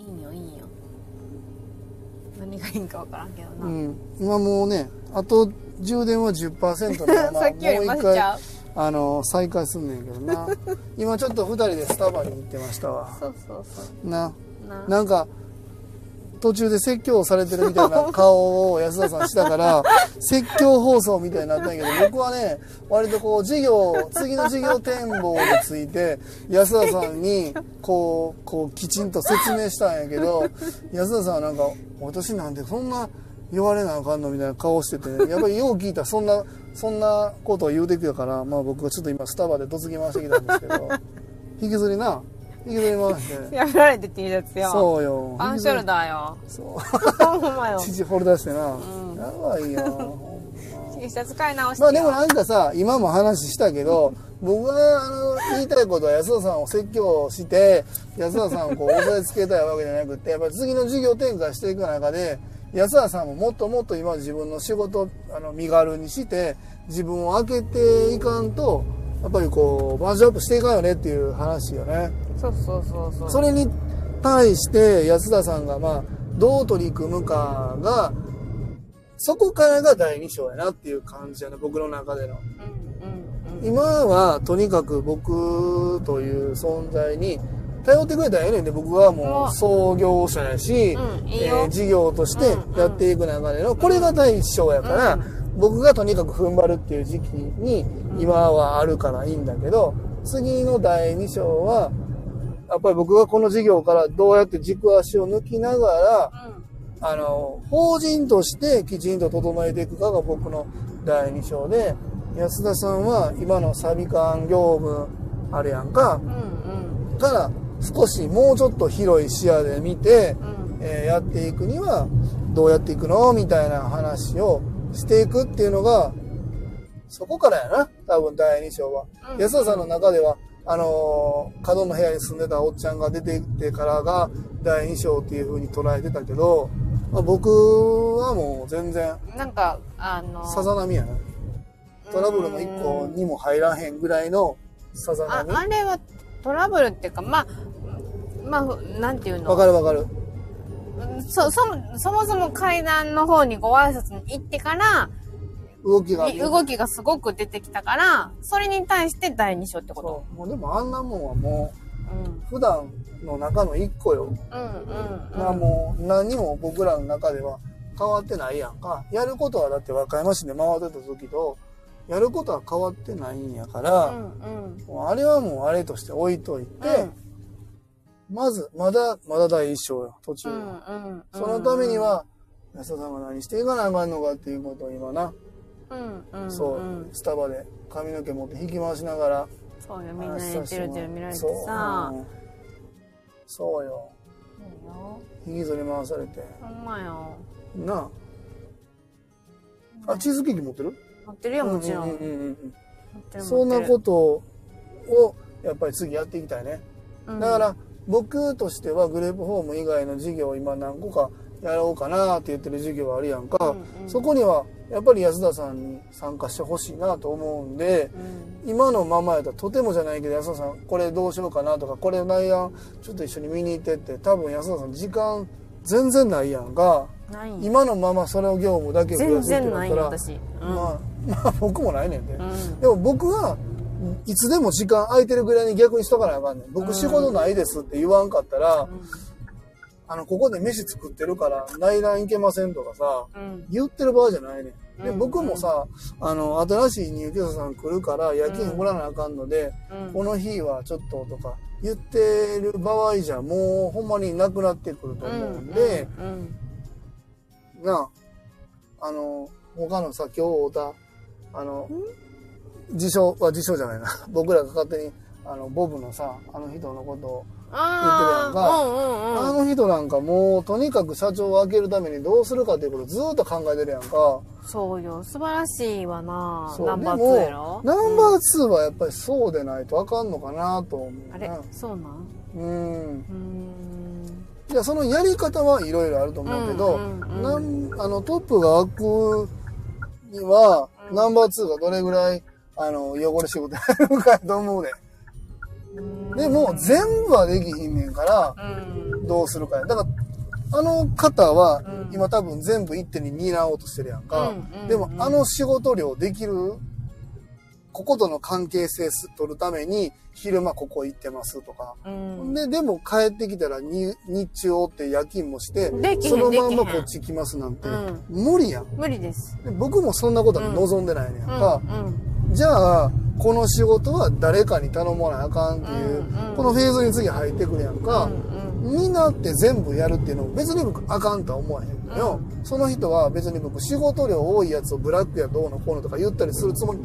いいよいいよ、何がいいんか分からんけどな、うん、今もうねあと充電は 10% だからさっきよりもう一回再開すんねんけどな今ちょっと2人でスタバに行ってましたわ。そうそうそうなんか途中で説教をされてるみたいな顔を安田さんしたから説教放送みたいになったんやけど、僕はね割とこう次の事業展望について安田さんにこうきちんと説明したんやけど、安田さんはなんか私なんてそんな言われなあかんのみたいな顔してて、ね、やっぱりよう聞いたらそんなことを言うてくやから、まあ、僕はちょっと今スタバで突撃回してきたんですけど引きずり回してやめられて T シャツよ。そうよ、アンショルダーよ。そうほんまよ、父ホルダーしてな、うん、やばいよT シャツ買い直してよ。まあでもなんかさ、今も話したけど僕が言いたいことは安田さんを説教して安田さんをこう押さえつけたいわけじゃなくて、やっぱり次の事業展開していく中で安田さんももっともっと今自分の仕事を身軽にして自分を開けていかんと、やっぱりこうバージョンアップしていかんよねっていう話よね。そうそうそうそう。それに対して安田さんがまあどう取り組むかが、そこからが第二章やなっていう感じやね、僕の中での。うんうんうん、今はとにかく僕という存在に頼ってくれたらええねんで、僕はもう創業者やし、うん、事業としてやっていく中での、これが第一章やから、うん、僕がとにかく踏ん張るっていう時期に今はあるからいいんだけど、次の第二章はやっぱり僕がこの事業からどうやって軸足を抜きながら、うん、法人としてきちんと整えていくかが僕の第二章で、安田さんは今のサビ管業務あれやんか、うんうん、から少しもうちょっと広い視野で見て、うんやっていくにはどうやっていくのみたいな話をしていくっていうのが、そこからやな多分第2章は、うん、安田さんの中では角の部屋に住んでたおっちゃんが出てきてからが第2章っていう風に捉えてたけど、まあ、僕はもう全然なんかさざ波やな、トラブルの1個にも入らへんぐらいのさざ波。 あれはトラブルっていうか、まあなんていうの、わかるわかる。そもそも階段の方にご挨拶に行ってから動きがすごく出てきたから、それに対して第二章ってこと。もうでもあんなもんはもう普段の中の一個よ、もう何も僕らの中では変わってないやんか。やることはだって和歌山市で回ってた時とやることは変わってないんやから、あれはもうあれとして置いといて、まだ第一章よ、途中は。そのためには安田さんが何していかなあかんのかっていうことを今な、そうスタバで髪の毛持って引き回しながら、そうよ、みんなにジルジル見られてさ、そうよ、引きずり回されて、ほんまよな。あ、チーズケーキ持ってる？持ってるよ、もちろん。そんなことをやっぱり次やっていきたいね。だから僕としてはグループホーム以外の事業を今何個かやろうかなって言ってる事業はあるやんか、そこにはやっぱり安田さんに参加してほしいなと思うんで、今のままやったらとてもじゃないけど安田さんこれどうしようかなとか、これ内案ちょっと一緒に見に行ってって多分安田さん時間全然ないやんか。今のままそれを業務だけ増やすってなったら、私まあ僕もないねんで、でも僕はいつでも時間空いてるぐらいに逆にしとかなあかんねん。僕仕事ないですって言わんかったら、ここで飯作ってるから内覧いけませんとかさ、言ってる場合じゃないねん。で、僕もさ、新しい入居者さん来るから夜勤掘らなあかんので、この日はちょっととか言ってる場合じゃもうほんまになくなってくると思うんで、なあ、他のさ、今日おた、自称じゃないな僕らが勝手にボブのさ人のことを言ってるやんか、あの人なんかもうとにかく社長を開けるためにどうするかっていうことをずっと考えてるやんか。そうよ、素晴らしいわな。ナンバー2やろ。ナンバー2はやっぱりそうでないとあかんのかなと思う、あれそうなん、いや、そのやり方はいろいろあると思うけど、トップが開くにはナンバー2がどれぐらい汚れ仕事やるかと思うで。でも、全部はできひんねんから、どうするかや。だからあの方は今多分全部一手に担おうとしてるやんか、でもあの仕事量できる、こことの関係性取るために昼間ここ行ってますとか、でも帰ってきたら日中おって夜勤もしてそのまんまこっち来ますなんて、無理やん。無理です。で僕もそんなことは望んでないねんか、じゃあこの仕事は誰かに頼まなあかんっていう、このフェーズに次入ってくるやんか、みんなって全部やるっていうのも別に僕あかんとは思わへんのよ、その人は別に僕仕事量多いやつをブラックやどうのこうのとか言ったりするつもり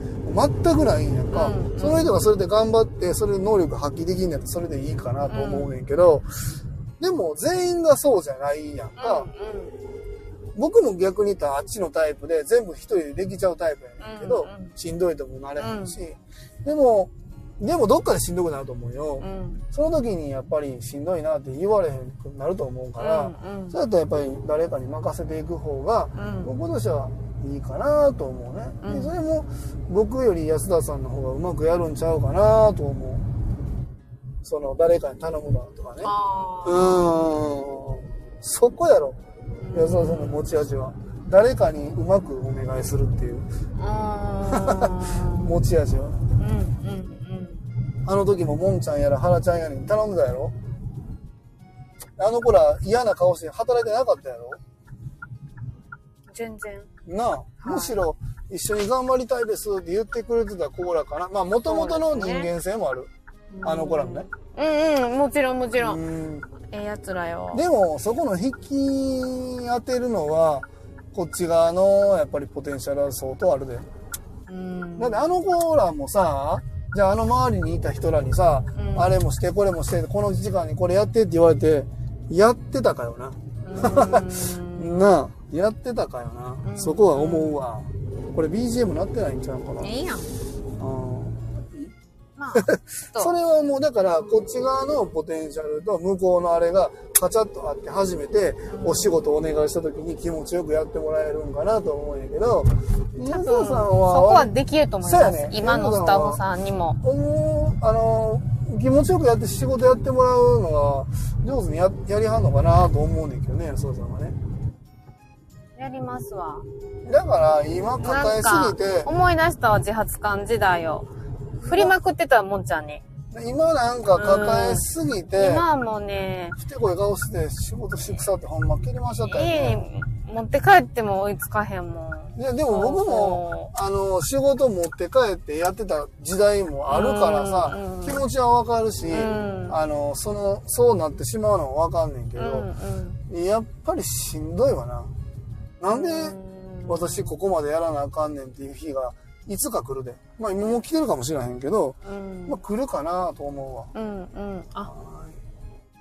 全くないんやんか、その人がそれで頑張ってそれで能力発揮できんやったらそれでいいかなと思うねんけど、でも全員がそうじゃないやんか、僕も逆に言ったらあっちのタイプで全部一人でできちゃうタイプやねんけど、しんどいともなれへんし、でもどっかでしんどくなると思うよ、その時にやっぱりしんどいなって言われへんくなると思うから、そうやったらやっぱり誰かに任せていく方が、僕としてはいいかなと思うね、でそれも僕より安田さんの方がうまくやるんちゃうかなと思う、その誰かに頼むのとかね、そこやろ安田さんの持ち味は、誰かにうまくお願いするっていう持ち味は、あの時ももんちゃんやらはらちゃんやらに頼んだやろ、あの子ら嫌な顔して働いてなかったやろ全然なあ、むしろ一緒に頑張りたいですって言ってくれてた子らかな、まあもともとの人間性もある、あの子らもね、もちろんもちろんやつらよ。でもそこの引き当てるのはこっち側のやっぱりポテンシャルは相当あるで、だってあの子らもさ、じゃああの周りにいた人らにさ、あれもしてこれもしてこの時間にこれやってって言われてやってたかよななあ、やってたかよな、そこは思うわ。これ BGM なってないんちゃうかな。ええやん。それはもうだからこっち側のポテンシャルと向こうのあれがカチャッとあって初めてお仕事お願いした時に気持ちよくやってもらえるんかなと思うんやけど、安田さんはそこはできると思います、ね、今のスタッフさんにも気持ちよくやって仕事やってもらうのが上手に やりはんのかなと思うんだけどね、安田さんはね。やりますわ。だから今抱えすぎて思い出したわ、自発感時代を振りまくってたもんちゃんに。今なんか抱えすぎて、今はもうね、ふてこい顔して仕事しくさってほんま切りましちゃったよね。持って帰っても追いつかへんもん。いやでも僕も仕事持って帰ってやってた時代もあるからさ、気持ちはわかるし、そうなってしまうのはわかんねんけど、やっぱりしんどいわな。なんで私ここまでやらなあかんねんっていう日がいつか来るで、まあ今も来てるかもしれへんけど、まあ来るかなと思うわ。あ、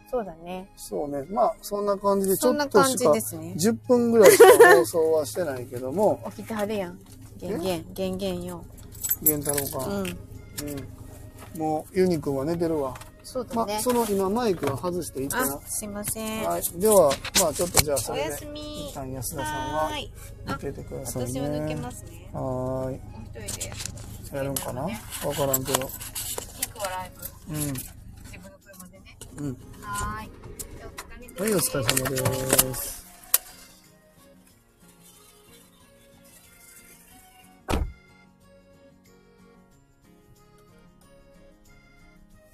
そうだね。そうね。まあそんな感じでちょっとしか10分ぐらいしか放送はしてないけども。起きてはるやん。げんげんよ。げん太郎か。もうユニくんは寝てるわ。そうだね。まあその今マイクを外していいかな。すいません。はい。ではまあちょっとじゃあそれで一旦安田さんは出てくださいね。私は抜けますね。はい。やるんかな、分からんけど。行くわライブ。自分の車でね。はい。はい、お疲れ様です。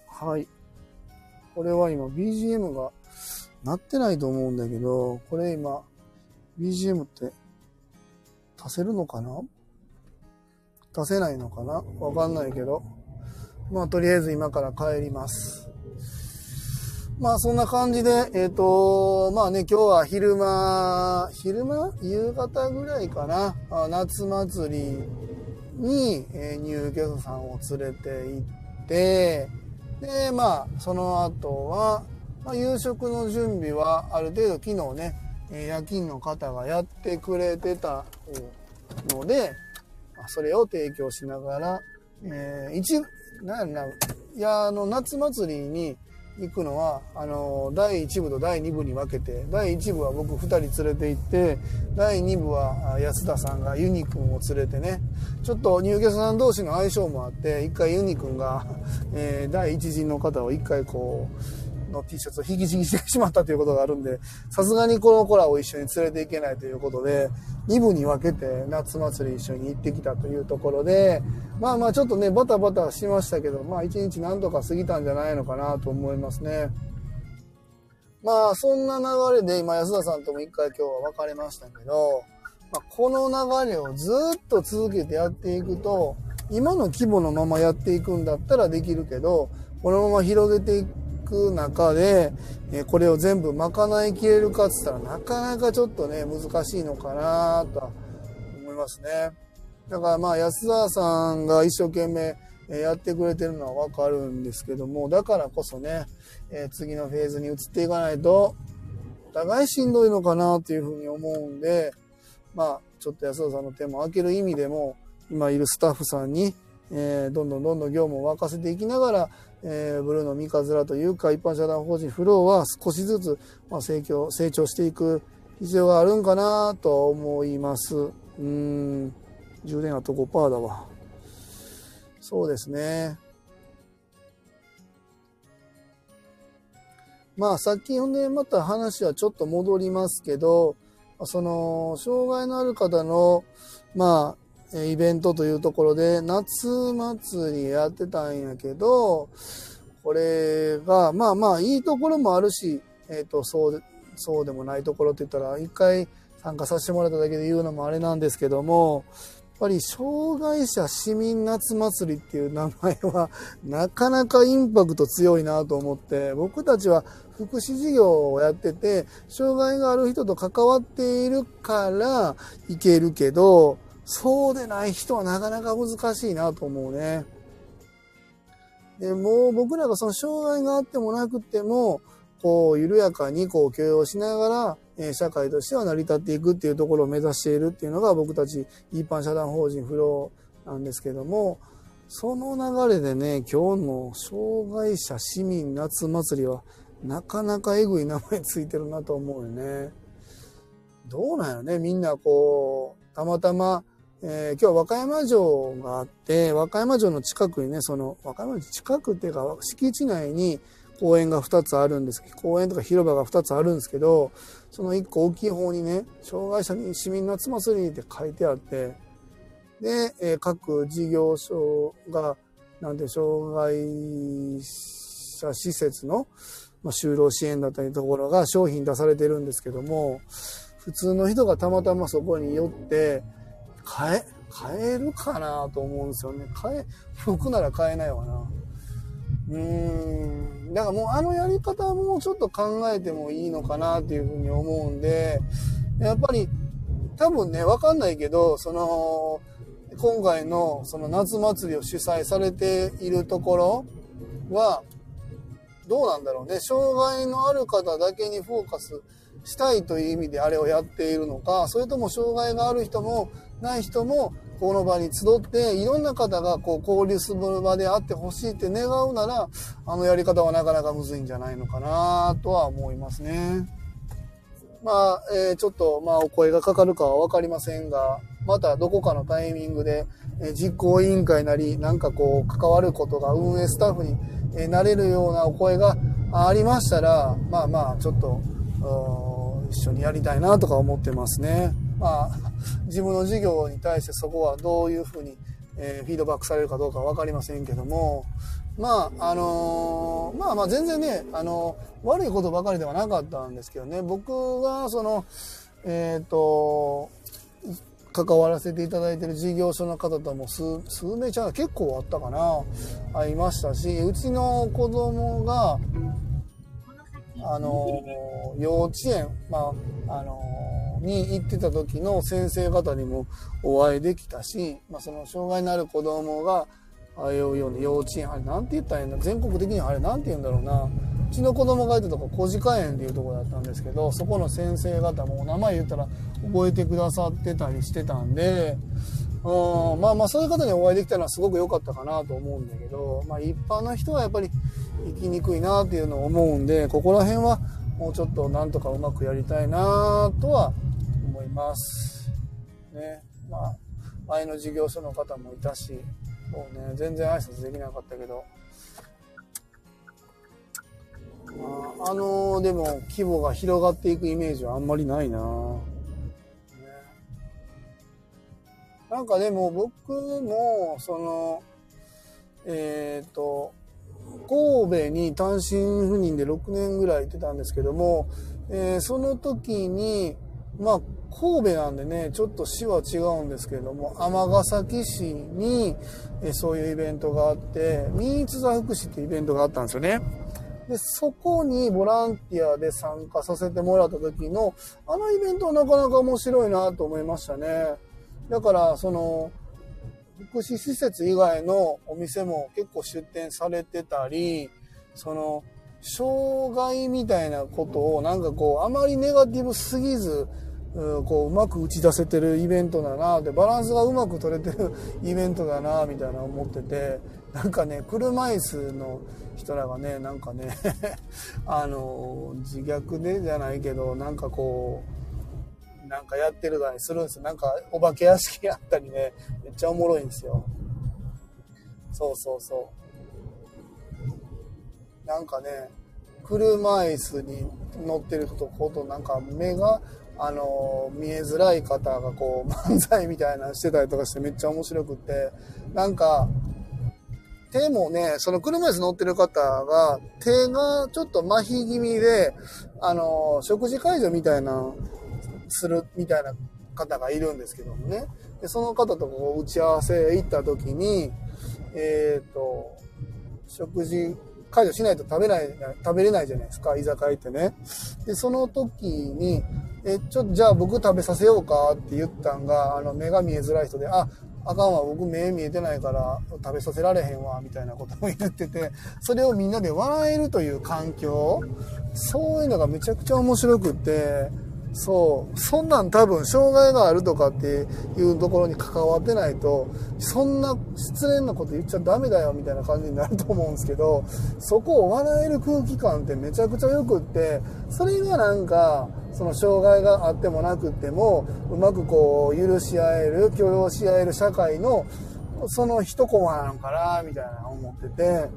はい。これは今 BGM が鳴ってないと思うんだけど、これ今 BGM って足せるのかな？出せないのかな、わかんないけど、まあとりあえず今から帰ります。まあそんな感じでまあね、今日は昼間夕方ぐらいかな、夏祭りに入居者さんを連れて行って、でまあその後は、夕食の準備はある程度昨日ね夜勤の方がやってくれてたので、それを提供しながら、夏祭りに行くのは第1部と第2部に分けて、第1部は僕2人連れて行って、第2部は安田さんがユニくんを連れてね、ちょっと入居者さん同士の相性もあって、一回ユニくんが第1陣の方を一回こうの T シャツを引きちぎしてしまったということがあるんで、さすがにこの子らを一緒に連れていけないということで、2部に分けて夏祭り一緒に行ってきたというところで、まあまあちょっとねバタバタしましたけど、まあ1日何とか過ぎたんじゃないのかなと思いますね。まあそんな流れで今安田さんとも一回今日は別れましたけど、まあ、この流れをずっと続けてやっていくと、今の規模のままやっていくんだったらできるけど、このまま広げていく中でこれを全部賄いきれるかっつったらなかなかちょっとね難しいのかなとは思いますね。だからまあ安田さんが一生懸命やってくれてるのはわかるんですけども、だからこそね、次のフェーズに移っていかないとお互いしんどいのかなというふうに思うんで、まあちょっと安田さんの手も開ける意味でも今いるスタッフさんに、どんどん業務を沸かせていきながら、ブルーの三日面というか一般社団法人フローは少しずつ、まあ、成長していく必要があるんかなと思います。充電あと 5% だわ。そうですね。まあさっきほんでまた話はちょっと戻りますけど、その障害のある方のまあイベントというところで夏祭りやってたんやけど、これがまあまあいいところもあるし、そうでもないところって言ったら一回参加させてもらっただけで言うのもあれなんですけども、やっぱり障害者市民夏祭りっていう名前はなかなかインパクト強いなと思って、僕たちは福祉事業をやってて障害がある人と関わっているからいけるけど、そうでない人はなかなか難しいなと思うね。でもう僕らがその障害があってもなくてもこう緩やかにこう許容しながら社会としては成り立っていくっていうところを目指しているっていうのが僕たち一般社団法人フローなんですけども、その流れでね今日の障害者市民夏祭りはなかなかえぐい名前ついてるなと思うよね。どうなんやろね、みんなこうたまたま今日和歌山城があって、和歌山城の近くにね、その和歌山城近くっていうか敷地内に公園が2つあるんですけど、公園とか広場が2つあるんですけど、その1個大きい方にね障害者に市民夏祭りって書いてあって、で、各事業所がなんで障害者施設の、まあ、就労支援だったりところが商品出されてるんですけども、普通の人がたまたまそこに寄って買えるかなと思うんですよね。服なら買えないわな。だからもうあのやり方もちょっと考えてもいいのかなっていうふうに思うんで、やっぱり多分ね、わかんないけど、その、今回のその夏祭りを主催されているところは、どうなんだろうね。障害のある方だけにフォーカスしたいという意味であれをやっているのか、それとも障害がある人もない人もこの場に集っていろんな方がこう交流する場であってほしいって願うなら、あのやり方はなかなかむずいんじゃないのかなとは思いますね。まあ、ちょっとまあお声がかかるかは分かりませんが、またどこかのタイミングで実行委員会なりなんかこう関わることが運営スタッフになれるようなお声がありましたら、まあまあちょっと一緒にやりたいなとか思ってますね。まあ自分の事業に対してそこはどういうふうに、フィードバックされるかどうかは分かりませんけども、まあまあまあ全然ね、悪いことばかりではなかったんですけどね、僕がその関わらせていただいている事業所の方とも数名ちゃん結構あったかな、会いましたし、うちの子供が幼稚園、まあに行ってた時の先生方にもお会いできたし、まあ、その障害のある子供が通うような幼稚園、あれなんて言ったらいいんだ、全国的にあれなんて言うんだろうな、うちの子供がいたとこ小鹿園っていうとこだったんですけど、そこの先生方もお名前言ったら覚えてくださってたりしてたんで、まあまあそういう方にお会いできたのはすごく良かったかなと思うんだけど、まあ、一般の人はやっぱり行きにくいなっていうのを思うんで、ここら辺はもうちょっとなんとかうまくやりたいなとは思いますね。まあ前の事業所の方もいたし、そうね、全然挨拶できなかったけど、でも規模が広がっていくイメージはあんまりないな、ね、なんかでも僕もその神戸に単身赴任で6年ぐらい行ってたんですけども、その時にまあ神戸なんでねちょっと市は違うんですけれども尼崎市にそういうイベントがあって民逸座福祉っていうイベントがあったんですよね。でそこにボランティアで参加させてもらった時のあのイベントはなかなか面白いなと思いましたね。だからその福祉施設以外のお店も結構出店されてたりその障害みたいなことをなんかこうあまりネガティブすぎずこううまく打ち出せてるイベントだなでバランスがうまく取れてるイベントだなみたいな思っててなんかね車椅子の人らがねなんかね自虐でじゃないけどなんかこう。なんかやってるだにするんですよ。なんかお化け屋敷やったりねめっちゃおもろいんですよ。そうそうそうなんかね車椅子に乗ってることなんか目が見えづらい方がこう漫才みたいなのしてたりとかしてめっちゃ面白くってなんか手もねその車椅子乗ってる方が手がちょっと麻痺気味で食事介助みたいなするみたいな方がいるんですけどもね。でその方とこう打ち合わせ行った時に食事解除しないと食べれないじゃないですか居酒屋行ってね。でその時にちょっとじゃあ僕食べさせようかって言ったんが目が見えづらい人であかんわ僕目見えてないから食べさせられへんわみたいなことも言っててそれをみんなで笑えるという環境そういうのがめちゃくちゃ面白くって。そんなん多分障害があるとかっていうところに関わってないとそんな失恋なこと言っちゃダメだよみたいな感じになると思うんですけどそこを笑える空気感ってめちゃくちゃよくってそれがなんかその障害があってもなくってもうまくこう許し合える許容し合える社会のその一コマなのかなみたいな思ってて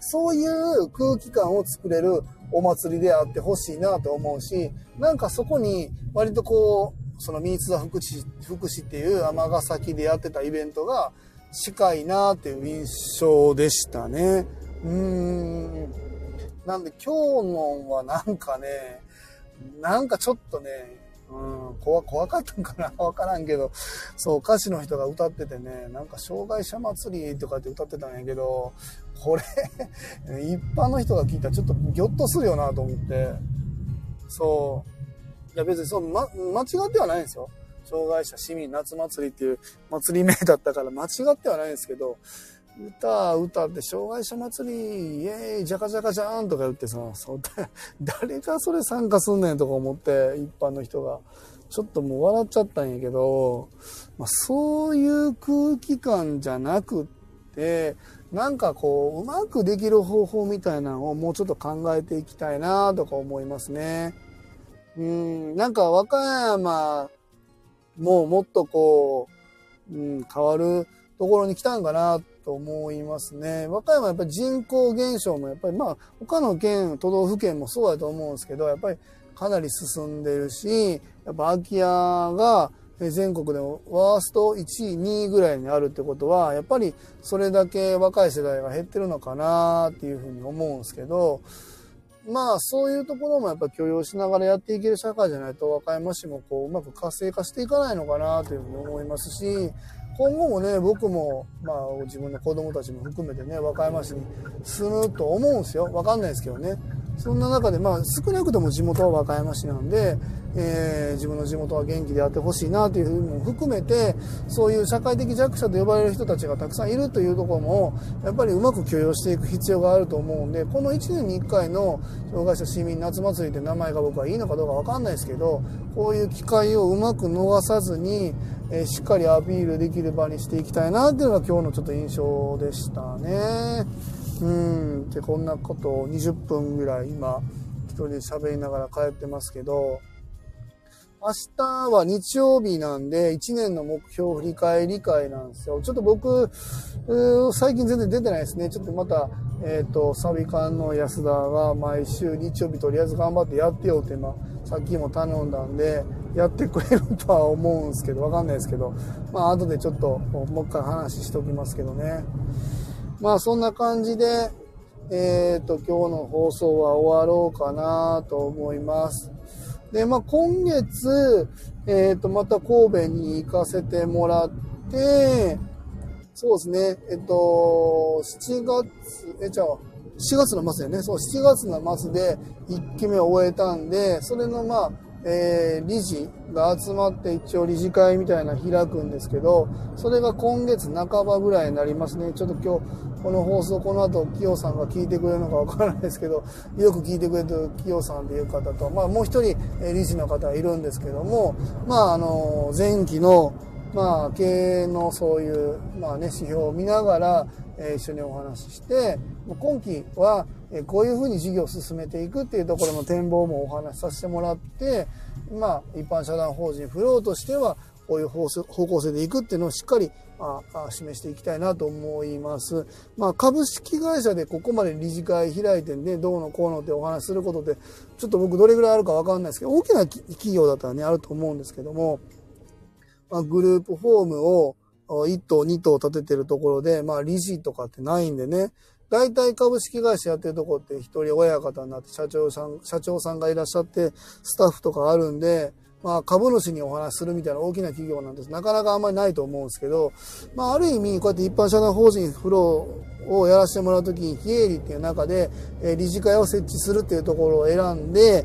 そういう空気感を作れるお祭りであってほしいなと思うしなんかそこに割とこうその民逸座福祉っていう尼崎でやってたイベントが近いなっていう印象でしたね。なんで今日のはなんかねなんかちょっとね怖かったんかなわからんけどそう歌手の人が歌っててねなんか障害者祭りとかって歌ってたんやけどこれ一般の人が聞いたらちょっとギョッとするよなと思っていや別にそう、間違ってはないんですよ障害者市民夏祭りっていう祭り名だったから間違ってはないんですけど歌って障害者祭りイエーイジャカジャカジャーンとか言ってさ誰がそれ参加すんねんとか思って一般の人がちょっともう笑っちゃったんやけど、そういう空気感じゃなくってなんかこううまくできる方法みたいなのをもうちょっと考えていきたいなとか思いますね。なんか和歌山ももっとこう、変わるところに来たんかなと思いますね。和歌山はやっぱり人口減少もやっぱり他の都道府県もそうだと思うんですけどやっぱりかなり進んでるしやっぱ空き家が全国でもワースト1位2位ぐらいにあるってことはやっぱりそれだけ若い世代が減ってるのかなっていうふうに思うんですけどそういうところもやっぱり許容しながらやっていける社会じゃないと和歌山市もこううまく活性化していかないのかなというふうに思いますし今後もね僕も自分の子供たちも含めてね和歌山市に住むと思うんですよ分かんないですけどねそんな中で少なくとも地元は和歌山市なんで、自分の地元は元気であってほしいなというふうにも含めてそういう社会的弱者と呼ばれる人たちがたくさんいるというところもやっぱりうまく許容していく必要があると思うんでこの1年に1回の障害者市民夏祭りって名前が僕はいいのかどうか分かんないですけどこういう機会をうまく逃さずに、しっかりアピールできる場にしていきたいなというのが今日のちょっと印象でしたね。でこんなことを20分ぐらい今一人で喋りながら帰ってますけど明日は日曜日なんで1年の目標振り返り会なんですよ。ちょっと僕最近全然出てないですね。ちょっとまた、サビ缶の安田が毎週日曜日とりあえず頑張ってやってよって今さっきも頼んだんでやってくれるとは思うんですけど、わかんないですけど、まあ後でちょっともう一回話しておきますけどね。まあそんな感じで今日の放送は終わろうかなと思います。でまあ今月また神戸に行かせてもらって。そうですね。4月の末だよね。そう、7月の末で1期目を終えたんで、それのまあ、理事が集まって一応理事会みたいなの開くんですけど、それが今月半ばぐらいになりますね。ちょっと今日、この放送、この後、キヨさんが聞いてくれるのかわからないですけど、よく聞いてくれてるキヨさんっていう方と、まあもう一人理事の方がいるんですけども、まあ前期のまあ、経営のそういう、まあね、指標を見ながら、一緒にお話しして、今期は、こういうふうに事業を進めていくっていうところの展望もお話しさせてもらって、まあ、一般社団法人フローとしては、こういう方向性でいくっていうのをしっかり、示していきたいなと思います。まあ、株式会社でここまで理事会開いてね、どうのこうのってお話しすることって、ちょっと僕どれぐらいあるかわかんないですけど、大きな企業だったらね、あると思うんですけども、グループホームを1棟2棟建ててるところで、まあ理事とかってないんでね。大体株式会社やってるとこって一人親方になって社長さんがいらっしゃって、スタッフとかあるんで、まあ株主にお話しするみたいな大きな企業なんです。なかなかあんまりないと思うんですけど、まあある意味こうやって一般社団法人フローをやらせてもらうときに、非営利っていう中で、理事会を設置するっていうところを選んで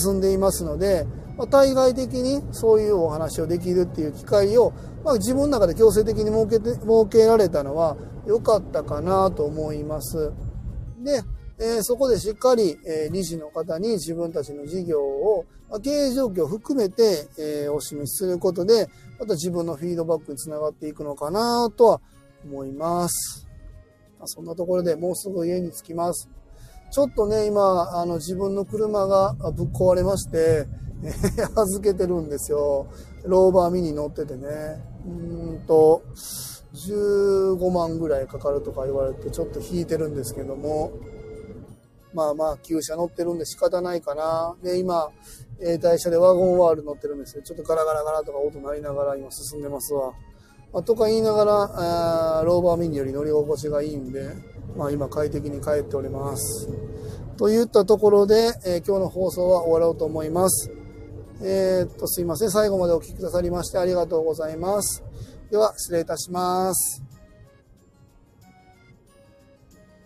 進んでいますので、対外的にそういうお話をできるっていう機会を、まあ、自分の中で強制的に設けられたのは良かったかなと思います。で、そこでしっかり、理事の方に自分たちの事業を、経営状況を含めて、お示しすることで、また自分のフィードバックにつながっていくのかなとは思います。そんなところでもうすぐ家に着きます。ちょっとね、今、自分の車がぶっ壊れまして、預けてるんですよ。ローバーミニ乗っててね。15万ぐらいかかるとか言われて、ちょっと引いてるんですけども。まあまあ、旧車乗ってるんで仕方ないかな。で、今、台車でワゴンワール乗ってるんですよ。ちょっとガラガラガラとか音鳴りながら今進んでますわ。まあ、とか言いながら、ローバーミニより乗り心地がいいんで、まあ今快適に帰っております。といったところで、今日の放送は終わろうと思います。すいません。最後までお聞きくださりましてありがとうございます。では、失礼いたします。